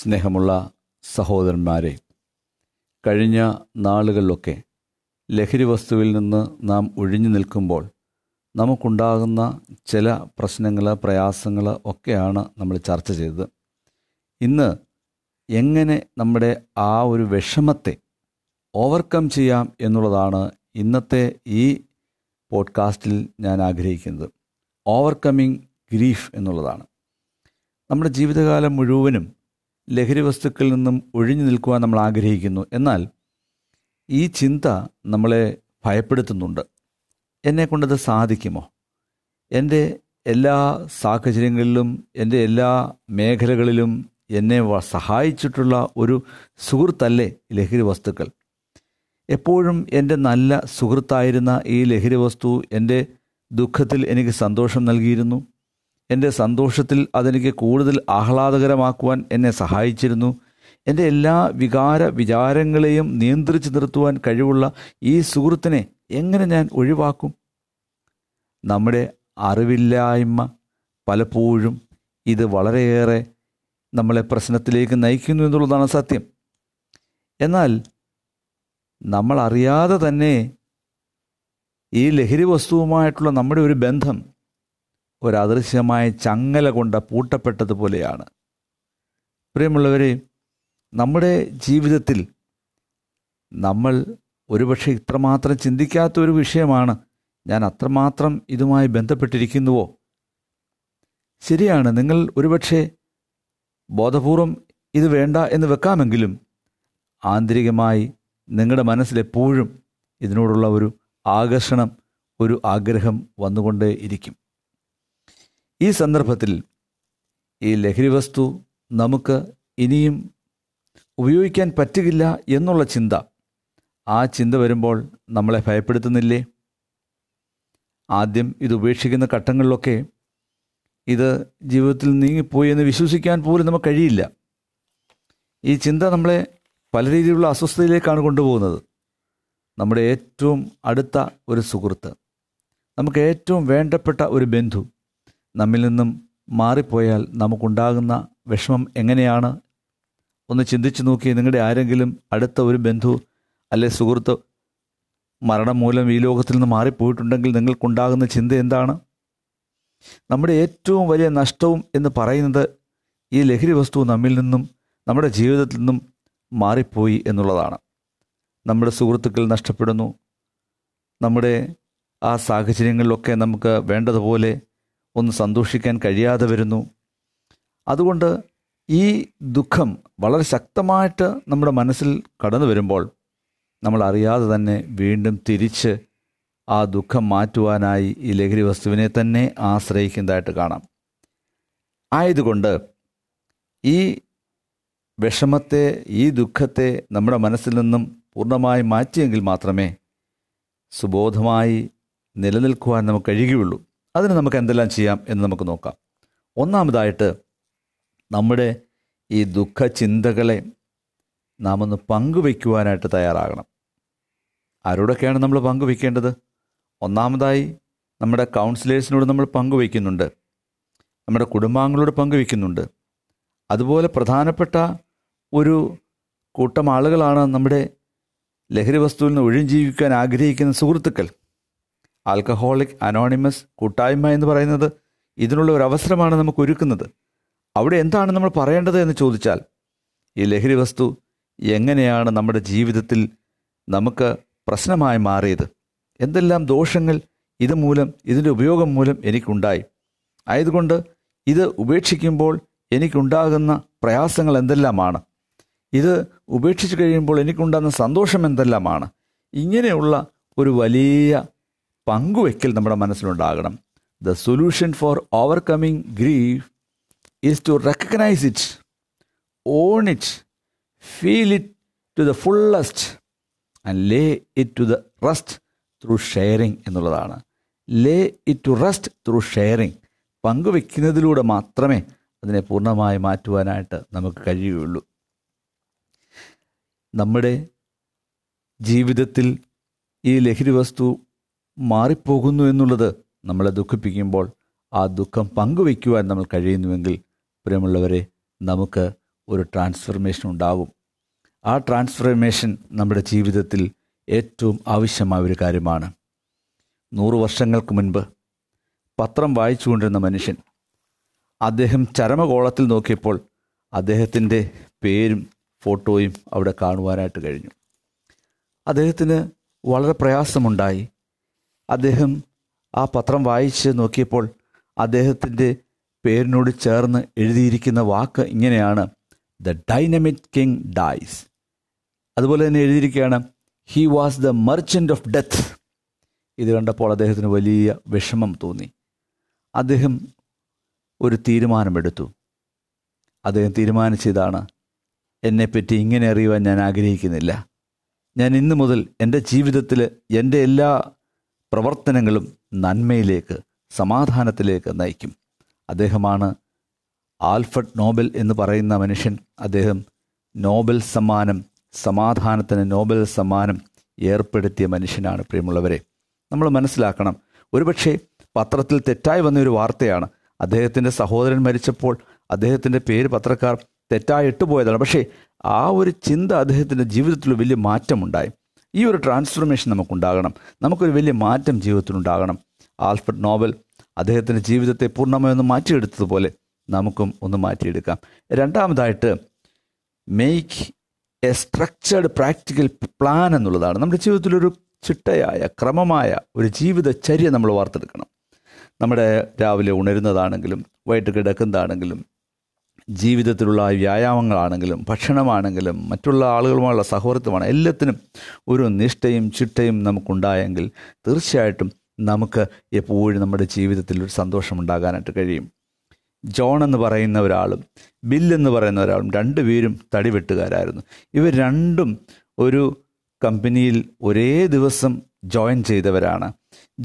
സ്നേഹമുള്ള സഹോദരന്മാരെ, കഴിഞ്ഞ നാളുകളിലൊക്കെ ലഹരി വസ്തുവിൽ നിന്ന് നാം ഒഴിഞ്ഞു നിൽക്കുമ്പോൾ നമുക്കുണ്ടാകുന്ന ചില പ്രശ്നങ്ങൾ, പ്രയാസങ്ങൾ ഒക്കെയാണ് നമ്മൾ ചർച്ച ചെയ്തത്. ഇന്ന് എങ്ങനെ നമ്മുടെ ആ ഒരു വിഷമത്തെ ഓവർകം ചെയ്യാം എന്നുള്ളതാണ് ഇന്നത്തെ ഈ പോഡ്കാസ്റ്റിൽ ഞാൻ ആഗ്രഹിക്കുന്നത്. ഓവർകമ്മിങ് ഗ്രീഫ് എന്നുള്ളതാണ്. നമ്മുടെ ജീവിതകാലം മുഴുവനും ലഹരി വസ്തുക്കളിൽ നിന്നും ഒഴിഞ്ഞു നിൽക്കുവാൻ നമ്മൾ ആഗ്രഹിക്കുന്നു. എന്നാൽ ഈ ചിന്ത നമ്മളെ ഭയപ്പെടുത്തുന്നുണ്ട്. എന്നെക്കൊണ്ടത് സാധിക്കുമോ? എൻ്റെ എല്ലാ സാഹചര്യങ്ങളിലും എൻ്റെ എല്ലാ മേഖലകളിലും എന്നെ സഹായിച്ചിട്ടുള്ള ഒരു സുഹൃത്തല്ലേ ലഹരി വസ്തുക്കൾ? എപ്പോഴും എൻ്റെ നല്ല സുഹൃത്തായിരുന്ന ഈ ലഹരി വസ്തു എൻ്റെ ദുഃഖത്തിൽ എനിക്ക് സന്തോഷം നൽകിയിരുന്നു. എൻ്റെ സന്തോഷത്തിൽ അതെനിക്ക് കൂടുതൽ ആഹ്ലാദകരമാക്കുവാൻ എന്നെ സഹായിച്ചിരുന്നു. എൻ്റെ എല്ലാ വികാരങ്ങളെയും നിയന്ത്രിച്ച് നിർത്തുവാൻ കഴിവുള്ള ഈ സുഹൃത്തിനെ എങ്ങനെ ഞാൻ ഒഴിവാക്കും? നമ്മുടെ അറിവില്ലായ്മ പലപ്പോഴും ഇത് വളരെയേറെ നമ്മളെ പ്രശ്നത്തിലേക്ക് നയിക്കുന്നു എന്നുള്ളതാണ് സത്യം. എന്നാൽ നമ്മൾ അറിയാതെ തന്നെ ഈ ലഹരി വസ്തുവുമായിട്ടുള്ള നമ്മുടെ ഒരു ബന്ധം ഒരദൃശ്യമായ ചങ്ങല കൊണ്ട് പൂട്ടപ്പെട്ടതുപോലെയാണ്. പ്രിയമുള്ളവരെ, നമ്മുടെ ജീവിതത്തിൽ നമ്മൾ ഒരുപക്ഷെ ഇത്രമാത്രം ചിന്തിക്കാത്ത ഒരു വിഷയമാണ് ഞാൻ അത്രമാത്രം ഇതുമായി ബന്ധപ്പെട്ടിരിക്കുന്നുവോ. ശരിയാണ്, നിങ്ങൾ ഒരുപക്ഷെ ബോധപൂർവം ഇത് വേണ്ട എന്ന് വെക്കാമെങ്കിലും ആന്തരികമായി നിങ്ങളുടെ മനസ്സിലെപ്പോഴും ഇതിനോടുള്ള ഒരു ആകർഷണം, ഒരു ആഗ്രഹം വന്നുകൊണ്ടേ ഇരിക്കും. ഈ സന്ദർഭത്തിൽ ഈ ലഹരി വസ്തു നമുക്ക് ഇനിയും ഉപയോഗിക്കാൻ പറ്റുകയില്ല എന്നുള്ള ചിന്ത, ആ ചിന്ത വരുമ്പോൾ നമ്മളെ ഭയപ്പെടുത്തുന്നില്ലേ? ആദ്യം ഇത് ഉപേക്ഷിക്കുന്ന ഘട്ടങ്ങളിലൊക്കെ ഇത് ജീവിതത്തിൽ നീങ്ങിപ്പോയി എന്ന് വിശ്വസിക്കാൻ പോലും നമുക്ക് കഴിയില്ല. ഈ ചിന്ത നമ്മളെ പല രീതിയിലുള്ള അസ്വസ്ഥതയിലേക്കാണ് കൊണ്ടുപോകുന്നത്. നമ്മുടെ ഏറ്റവും അടുത്ത ഒരു സുഹൃത്ത്, നമുക്ക് ഏറ്റവും വേണ്ടപ്പെട്ട ഒരു ബന്ധു നമ്മിൽ നിന്നും മാറിപ്പോയാൽ നമുക്കുണ്ടാകുന്ന വിഷമം എങ്ങനെയാണ്? ഒന്ന് ചിന്തിച്ചു നോക്കി. നിങ്ങളുടെ ആരെങ്കിലും അടുത്ത ഒരു ബന്ധു അല്ലെ സുഹൃത്ത് മരണം മൂലം ഈ ലോകത്തിൽ നിന്ന് മാറിപ്പോയിട്ടുണ്ടെങ്കിൽ നിങ്ങൾക്കുണ്ടാകുന്ന ചിന്ത എന്താണ്? നമ്മുടെ ഏറ്റവും വലിയ നഷ്ടവും എന്ന് പറയുന്നത് ഈ ലഹരി വസ്തു നമ്മിൽ നിന്നും, നമ്മുടെ ജീവിതത്തിൽ നിന്നും മാറിപ്പോയി എന്നുള്ളതാണ്. നമ്മുടെ സുഹൃത്തുക്കൾ നഷ്ടപ്പെടുന്നു. നമ്മുടെ ആ സാഹചര്യങ്ങളിലൊക്കെ നമുക്ക് വേണ്ടതുപോലെ ഒന്ന് സന്തോഷിക്കാൻ കഴിയാതെ വരുന്നു. അതുകൊണ്ട് ഈ ദുഃഖം വളരെ ശക്തമായിട്ട് നമ്മുടെ മനസ്സിൽ കടന്നു വരുമ്പോൾ നമ്മൾ അറിയാതെ തന്നെ വീണ്ടും തിരിച്ച് ആ ദുഃഖം മാറ്റുവാനായി ഈ ലഹരി വസ്തുവിനെ തന്നെ ആശ്രയിക്കുന്നതായിട്ട് കാണാം. ആയതുകൊണ്ട് ഈ വിഷമത്തെ, ഈ ദുഃഖത്തെ നമ്മുടെ മനസ്സിൽ നിന്നും പൂർണ്ണമായി മാറ്റിയെങ്കിൽ മാത്രമേ സുബോധമായി നിലനിൽക്കുവാൻ നമുക്ക് കഴിയുകയുള്ളൂ. അതിന് നമുക്ക് എന്തെല്ലാം ചെയ്യാം എന്ന് നമുക്ക് നോക്കാം. ഒന്നാമതായിട്ട് നമ്മുടെ ഈ ദുഃഖ ചിന്തകളെ നാം ഒന്ന് പങ്കുവയ്ക്കുവാനായിട്ട് തയ്യാറാകണം. ആരോടൊക്കെയാണ് നമ്മൾ പങ്കുവയ്ക്കേണ്ടത്? ഒന്നാമതായി നമ്മുടെ കൗൺസിലേഴ്സിനോട് നമ്മൾ പങ്കുവയ്ക്കുന്നുണ്ട്, നമ്മുടെ കുടുംബാംഗങ്ങളോട് പങ്കുവയ്ക്കുന്നുണ്ട്. അതുപോലെ പ്രധാനപ്പെട്ട ഒരു കൂട്ടം ആളുകളാണ് നമ്മുടെ ലഹരി വസ്തുവിൽ നിന്ന് ഒഴിഞ്ഞു ജീവിക്കാൻ ആഗ്രഹിക്കുന്ന സുഹൃത്തുക്കൾ. ആൽക്കഹോളിക് അനോണിമസ് കൂട്ടായ്മ എന്ന് പറയുന്നത് ഇതിനുള്ള ഒരു അവസരമാണ് നമുക്ക് ഒരുക്കുന്നത്. അവിടെ എന്താണ് നമ്മൾ പറയേണ്ടത് എന്ന് ചോദിച്ചാൽ, ഈ ലഹരി വസ്തു എങ്ങനെയാണ് നമ്മുടെ ജീവിതത്തിൽ നമുക്ക് പ്രശ്നമായി മാറിയത്, എന്തെല്ലാം ദോഷങ്ങൾ ഇതുമൂലം, ഇതിൻ്റെ ഉപയോഗം മൂലം എനിക്കുണ്ടായി, ആയതുകൊണ്ട് ഇത് ഉപേക്ഷിക്കുമ്പോൾ എനിക്കുണ്ടാകുന്ന പ്രയാസങ്ങൾ എന്തെല്ലാമാണ്, ഇത് ഉപേക്ഷിച്ച് കഴിയുമ്പോൾ എനിക്കുണ്ടാകുന്ന സന്തോഷം എന്തെല്ലാമാണ്, ഇങ്ങനെയുള്ള ഒരു വലിയ പങ്കുവയ്ക്കൽ നമ്മുടെ മനസ്സിലുണ്ടാകണം. The solution for overcoming grief is to recognise it, own it, feel it to the fullest and lay it to the rest through sharing എന്നുള്ളതാണ്. Lay it to rest through sharing. പങ്കുവയ്ക്കുന്നതിലൂടെ മാത്രമേ അതിനെ പൂർണ്ണമായി മാറ്റുവാനായിട്ട് നമുക്ക് കഴിയുകയുള്ളൂ. നമ്മുടെ ജീവിതത്തിൽ ഈ ലഹരി വസ്തു മാറിപ്പോകുന്നു എന്നുള്ളത് നമ്മളെ ദുഃഖിപ്പിക്കുമ്പോൾ ആ ദുഃഖം പങ്കുവയ്ക്കുവാൻ നമ്മൾ കഴിയുന്നുവെങ്കിൽ, പ്രിയമുള്ളവരെ, നമുക്ക് ഒരു ട്രാൻസ്ഫർമേഷൻ ഉണ്ടാവും. ആ ട്രാൻസ്ഫർമേഷൻ നമ്മുടെ ജീവിതത്തിൽ ഏറ്റവും ആവശ്യമായ ഒരു കാര്യമാണ്. 100 വർഷങ്ങൾക്ക് മുൻപ് പത്രം വായിച്ചുകൊണ്ടിരുന്ന മനുഷ്യൻ അദ്ദേഹം ചരമകോളത്തിൽ നോക്കിയപ്പോൾ അദ്ദേഹത്തിൻ്റെ പേരും ഫോട്ടോയും അവിടെ കാണുവാനായിട്ട് കഴിഞ്ഞു. അദ്ദേഹത്തിന് വളരെ പ്രയാസമുണ്ടായി. അദ്ദേഹം ആ പത്രം വായിച്ച് നോക്കിയപ്പോൾ അദ്ദേഹത്തിൻ്റെ പേരിനോട് ചേർന്ന് എഴുതിയിരിക്കുന്ന വാക്ക് ഇങ്ങനെയാണ്: ദ ഡൈനമിക് കിങ് ഡൈസ്. അതുപോലെ തന്നെ എഴുതിയിരിക്കുകയാണ്, he was the merchant of death. ഇത് കണ്ടപ്പോൾ അദ്ദേഹത്തിന് വലിയ വിഷമം തോന്നി. അദ്ദേഹം ഒരു തീരുമാനമെടുത്തു. അദ്ദേഹം തീരുമാനിച്ചതാണ്, എന്നെപ്പറ്റി ഇങ്ങനെ അറിയുവാൻ ഞാൻ ആഗ്രഹിക്കുന്നില്ല. ഞാൻ ഇന്നു മുതൽ എൻ്റെ ജീവിതത്തിൽ എൻ്റെ എല്ലാ പ്രവർത്തനങ്ങളും നന്മയിലേക്ക്, സമാധാനത്തിലേക്ക് നയിക്കും. അദ്ദേഹമാണ് ആൽഫ്രഡ് നോബൽ എന്ന് പറയുന്ന മനുഷ്യൻ. അദ്ദേഹം നോബൽ സമ്മാനം, സമാധാനത്തിന് നോബൽ സമ്മാനം ഏർപ്പെടുത്തിയ മനുഷ്യനാണ്. പ്രിയമുള്ളവരെ, നമ്മൾ മനസ്സിലാക്കണം, ഒരുപക്ഷെ പത്രത്തിൽ തെറ്റായി വന്നൊരു വാർത്തയാണ്. അദ്ദേഹത്തിൻ്റെ സഹോദരൻ മരിച്ചപ്പോൾ അദ്ദേഹത്തിൻ്റെ പേര് പത്രക്കാർ തെറ്റായിട്ട് പോയതാണ്. പക്ഷേ ആ ഒരു ചിന്ത അദ്ദേഹത്തിൻ്റെ ജീവിതത്തിൽ വലിയ മാറ്റമുണ്ടായി. ഈ ഒരു ട്രാൻസ്ഫോർമേഷൻ നമുക്കുണ്ടാകണം. നമുക്കൊരു വലിയ മാറ്റം ജീവിതത്തിലുണ്ടാകണം. ആൽഫ്രഡ് നോബൽ അദ്ദേഹത്തിൻ്റെ ജീവിതത്തെ പൂർണ്ണമായി ഒന്ന് മാറ്റിയെടുത്തതുപോലെ നമുക്കും ഒന്ന് മാറ്റിയെടുക്കാം. രണ്ടാമതായിട്ട്, make a structured practical plan എന്നുള്ളതാണ്. നമ്മുടെ ജീവിതത്തിലൊരു ചിട്ടയായ, ക്രമമായ ഒരു ജീവിതചര്യ നമ്മൾ വാർത്തെടുക്കണം. നമ്മുടെ രാവിലെ ഉണരുന്നതാണെങ്കിലും വൈകിട്ട് കിടക്കുന്നതാണെങ്കിലും ജീവിതത്തിലുള്ള വ്യായാമങ്ങളാണെങ്കിലും ഭക്ഷണമാണെങ്കിലും മറ്റുള്ള ആളുകളുമായുള്ള സൗഹൃദമാണ്, എല്ലാത്തിനും ഒരു നിഷ്ഠയും ചിട്ടയും നമുക്കുണ്ടായെങ്കിൽ തീർച്ചയായിട്ടും നമുക്ക് എപ്പോഴും നമ്മുടെ ജീവിതത്തിൽ ഒരു സന്തോഷമുണ്ടാകാനായിട്ട് കഴിയും. ജോൺ എന്ന് പറയുന്ന ഒരാളും ബിൽ എന്ന് പറയുന്ന ഒരാളും രണ്ടുപേരും തടിവെട്ടുകാരായിരുന്നു. ഇവർ രണ്ടും ഒരു കമ്പനിയിൽ ഒരേ ദിവസം ജോയിൻ ചെയ്തവരാണ്.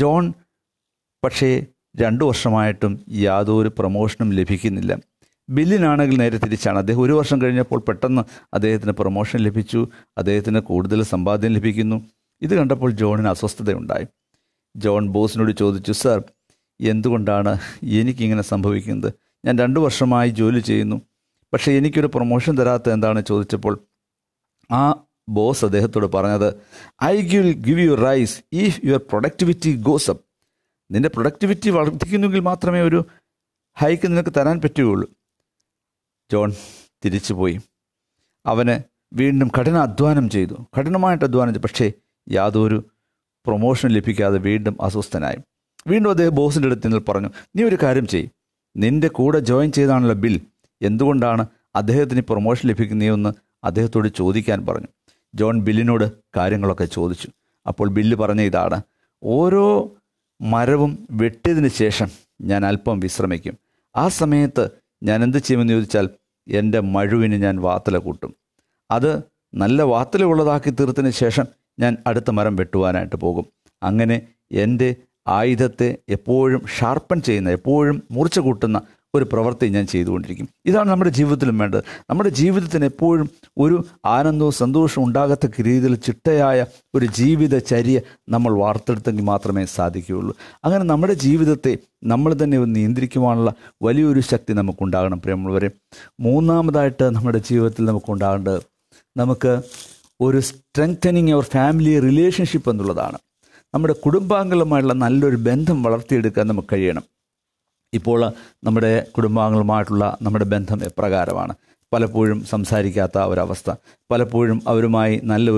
ജോൺ പക്ഷേ 2 വർഷമായിട്ടും യാതൊരു പ്രൊമോഷനും ലഭിക്കുന്നില്ല. ബില്ലിനാണെങ്കിൽ നേരെ തിരിച്ചാണ്. അദ്ദേഹം 1 വർഷം കഴിഞ്ഞപ്പോൾ പെട്ടെന്ന് അദ്ദേഹത്തിന് പ്രൊമോഷൻ ലഭിച്ചു, അദ്ദേഹത്തിന് കൂടുതൽ സമ്പാദ്യം ലഭിക്കുന്നു. ഇത് കണ്ടപ്പോൾ ജോണിന് അസ്വസ്ഥതയുണ്ടായി. ജോൺ ബോസിനോട് ചോദിച്ചു, സാർ, എന്തുകൊണ്ടാണ് എനിക്കിങ്ങനെ സംഭവിക്കുന്നത്? ഞാൻ 2 വർഷമായി ജോലി ചെയ്യുന്നു, പക്ഷേ എനിക്കൊരു പ്രൊമോഷൻ തരാത്ത എന്താണ് ചോദിച്ചപ്പോൾ ആ ബോസ് അദ്ദേഹത്തോട് പറഞ്ഞത്, I will give you raise if your productivity goes up. നിൻ്റെ പ്രൊഡക്ടിവിറ്റി വർദ്ധിക്കുന്നെങ്കിൽ മാത്രമേ ഒരു ഹൈക്ക് നിനക്ക് തരാൻ പറ്റുകയുള്ളൂ. ജോൺ തിരിച്ചുപോയി. അവന് വീണ്ടും കഠിനാധ്വാനം ചെയ്തു, കഠിനമായിട്ട് അധ്വാനം ചെയ്തു. പക്ഷേ യാതൊരു പ്രൊമോഷൻ ലഭിക്കാതെ വീണ്ടും അസ്വസ്ഥനായി. വീണ്ടും അദ്ദേഹം ബോസിൻ്റെ അടുത്ത് നിന്ന് പറഞ്ഞു, നീ ഒരു കാര്യം ചെയ്യും, നിൻ്റെ കൂടെ ജോയിൻ ചെയ്താണല്ലോ ബിൽ, എന്തുകൊണ്ടാണ് അദ്ദേഹത്തിന് പ്രൊമോഷൻ ലഭിക്കുന്നതെന്ന് അദ്ദേഹത്തോട് ചോദിക്കാൻ പറഞ്ഞു. ജോൺ ബില്ലിനോട് കാര്യങ്ങളൊക്കെ ചോദിച്ചു. അപ്പോൾ ബില്ല് പറഞ്ഞ ഇതാണ്, ഓരോ മരവും വെട്ടിയതിന് ശേഷം ഞാൻ അല്പം വിശ്രമിക്കും. ആ സമയത്ത് ഞാൻ എന്ത് ചെയ്യുമെന്ന് ചോദിച്ചാൽ, എൻ്റെ മഴുവിന് ഞാൻ വാത്തല കൂട്ടും. അത് നല്ല വാത്തല ഉള്ളതാക്കി തീർത്തതിന് ശേഷം ഞാൻ അടുത്ത മരം വെട്ടുവാനായിട്ട് പോകും. അങ്ങനെ എൻ്റെ ആയുധത്തെ എപ്പോഴും ഷാർപ്പൺ ചെയ്യുന്ന, എപ്പോഴും മൂർച്ച കൂട്ടുന്ന ഒരു പ്രവൃത്തി ഞാൻ ചെയ്തുകൊണ്ടിരിക്കും. ഇതാണ് നമ്മുടെ ജീവിതത്തിലും വേണ്ടത്. നമ്മുടെ ജീവിതത്തിന് എപ്പോഴും ഒരു ആനന്ദവും സന്തോഷവും ഉണ്ടാകത്തക്ക രീതിയിൽ ചിട്ടയായ ഒരു ജീവിതചര്യ നമ്മൾ വാർത്തെടുത്തെങ്കിൽ മാത്രമേ സാധിക്കുകയുള്ളൂ. അങ്ങനെ നമ്മുടെ ജീവിതത്തെ നമ്മൾ തന്നെ ഒന്ന് നിയന്ത്രിക്കുവാനുള്ള വലിയൊരു ശക്തി നമുക്കുണ്ടാകണം. പ്രിയമുള്ളവരെ, മൂന്നാമതായിട്ട് നമ്മുടെ ജീവിതത്തിൽ നമുക്കുണ്ടാകേണ്ടത്, നമുക്ക് ഒരു സ്ട്രെങ്തനിങ് അവർ ഫാമിലി റിലേഷൻഷിപ്പ് എന്നുള്ളതാണ്. നമ്മുടെ കുടുംബാംഗങ്ങളുമായുള്ള നല്ലൊരു ബന്ധം വളർത്തിയെടുക്കാൻ നമുക്ക് കഴിയണം. ഇപ്പോൾ നമ്മുടെ കുടുംബാംഗങ്ങളുമായിട്ടുള്ള നമ്മുടെ ബന്ധം എപ്രകാരമാണ്? പലപ്പോഴും സംസാരിക്കാത്ത ഒരവസ്ഥ, പലപ്പോഴും അവരുമായി നല്ല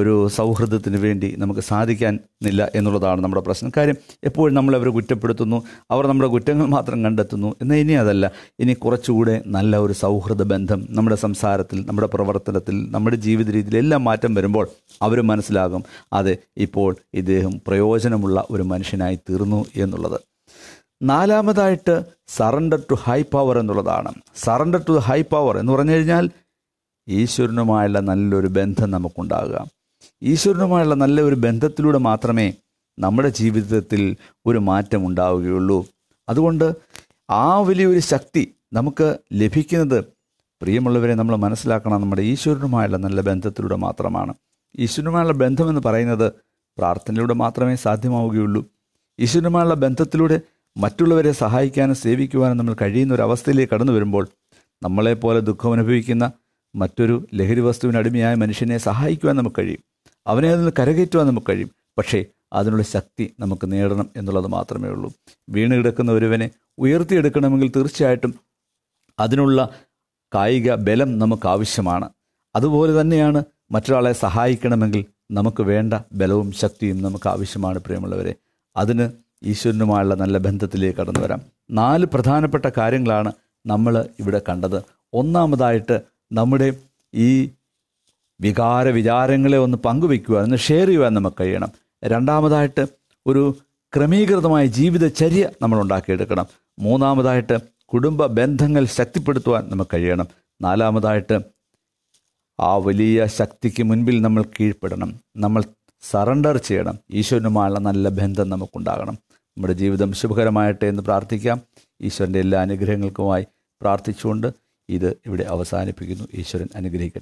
ഒരു സൗഹൃദത്തിന് വേണ്ടി നമുക്ക് സാധിക്കാനില്ല എന്നുള്ളതാണ് നമ്മുടെ പ്രശ്നം. കാര്യം, എപ്പോഴും നമ്മളവരെ കുറ്റപ്പെടുത്തുന്നു, അവർ നമ്മുടെ കുറ്റങ്ങൾ മാത്രം കണ്ടെത്തുന്നു എന്നാൽ ഇനി അതല്ല. ഇനി കുറച്ചുകൂടെ നല്ല ഒരു സൗഹൃദ ബന്ധം നമ്മുടെ സംസാരത്തിൽ, നമ്മുടെ പ്രവർത്തനത്തിൽ, നമ്മുടെ ജീവിത രീതിയിലെല്ലാം മാറ്റം വരുമ്പോൾ അവർ മനസ്സിലാകും, അതെ, ഇപ്പോൾ ഇദ്ദേഹം പ്രയോജനമുള്ള ഒരു മനുഷ്യനായി തീർന്നു എന്നുള്ളത്. നാലാമതായിട്ട്, സറണ്ടർ ടു ഹൈ പവർ എന്നുള്ളതാണ്. Surrender to the high power എന്ന് പറഞ്ഞു കഴിഞ്ഞാൽ ഈശ്വരനുമായുള്ള നല്ലൊരു ബന്ധം നമുക്കുണ്ടാകുക. ഈശ്വരനുമായുള്ള നല്ല ഒരു ബന്ധത്തിലൂടെ മാത്രമേ നമ്മുടെ ജീവിതത്തിൽ ഒരു മാറ്റം ഉണ്ടാവുകയുള്ളൂ. അതുകൊണ്ട് ആ വലിയൊരു ശക്തി നമുക്ക് ലഭിക്കുന്നത്, പ്രിയമുള്ളവരെ, നമ്മൾ മനസ്സിലാക്കണം, നമ്മുടെ ഈശ്വരനുമായുള്ള നല്ല ബന്ധത്തിലൂടെ മാത്രമാണ്. ഈശ്വരനുമായുള്ള ബന്ധമെന്ന് പറയുന്നത് പ്രാർത്ഥനയിലൂടെ മാത്രമേ സാധ്യമാവുകയുള്ളൂ. ഈശ്വരനുമായുള്ള ബന്ധത്തിലൂടെ മറ്റുള്ളവരെ സഹായിക്കാനും സേവിക്കുവാനും നമ്മൾ കഴിയുന്ന ഒരവസ്ഥയിലേക്ക് കടന്നു വരുമ്പോൾ നമ്മളെപ്പോലെ ദുഃഖം അനുഭവിക്കുന്ന മറ്റൊരു ലഹരി വസ്തുവിന് അടിമയായ മനുഷ്യനെ സഹായിക്കുവാൻ നമുക്ക് കഴിയും, അവനെ അതിൽ കരകയറ്റുവാൻ നമുക്ക് കഴിയും. പക്ഷേ അതിനുള്ള ശക്തി നമുക്ക് നേടണം എന്നുള്ളത് മാത്രമേ ഉള്ളൂ. വീണ് കിടക്കുന്ന ഒരുവനെ ഉയർത്തിയെടുക്കണമെങ്കിൽ തീർച്ചയായിട്ടും അതിനുള്ള കായിക ബലം നമുക്ക് ആവശ്യമാണ്. അതുപോലെ തന്നെയാണ് മറ്റൊരാളെ സഹായിക്കണമെങ്കിൽ നമുക്ക് വേണ്ട ബലവും ശക്തിയും നമുക്ക് ആവശ്യമാണ്. പ്രിയമുള്ളവരെ, അതിന് ഈശ്വരനുമായുള്ള നല്ല ബന്ധത്തിലേക്ക് കടന്നു വരാം. 4 പ്രധാനപ്പെട്ട കാര്യങ്ങളാണ് നമ്മൾ ഇവിടെ കണ്ടത്. ഒന്നാമതായിട്ട് നമ്മുടെ ഈ വികാരവിചാരങ്ങളെ ഒന്ന് പങ്കുവയ്ക്കുക, ഒന്ന് ഷെയർ ചെയ്യുവാൻ നമുക്ക് കഴിയണം. രണ്ടാമതായിട്ട് ഒരു ക്രമീകൃതമായ ജീവിതചര്യ നമ്മൾ ഉണ്ടാക്കിയെടുക്കണം. മൂന്നാമതായിട്ട് കുടുംബ ബന്ധങ്ങൾ ശക്തിപ്പെടുത്തുവാൻ നമുക്ക് കഴിയണം. നാലാമതായിട്ട് ആ വലിയ ശക്തിക്ക് മുൻപിൽ നമ്മൾ കീഴ്പ്പെടണം, നമ്മൾ സറണ്ടർ ചെയ്യണം. ഈശ്വരനുമായുള്ള നല്ല ബന്ധം നമുക്കുണ്ടാകണം. നമ്മുടെ ജീവിതം ശുഭകരമാകട്ടെ എന്ന് പ്രാർത്ഥിക്കാം. ഈശ്വരൻ്റെ എല്ലാ അനുഗ്രഹങ്ങൾക്കുമായി പ്രാർത്ഥിച്ചുകൊണ്ട് ഇത് ഇവിടെ അവസാനിപ്പിക്കുന്നു. ഈശ്വരൻ അനുഗ്രഹിക്കട്ടെ.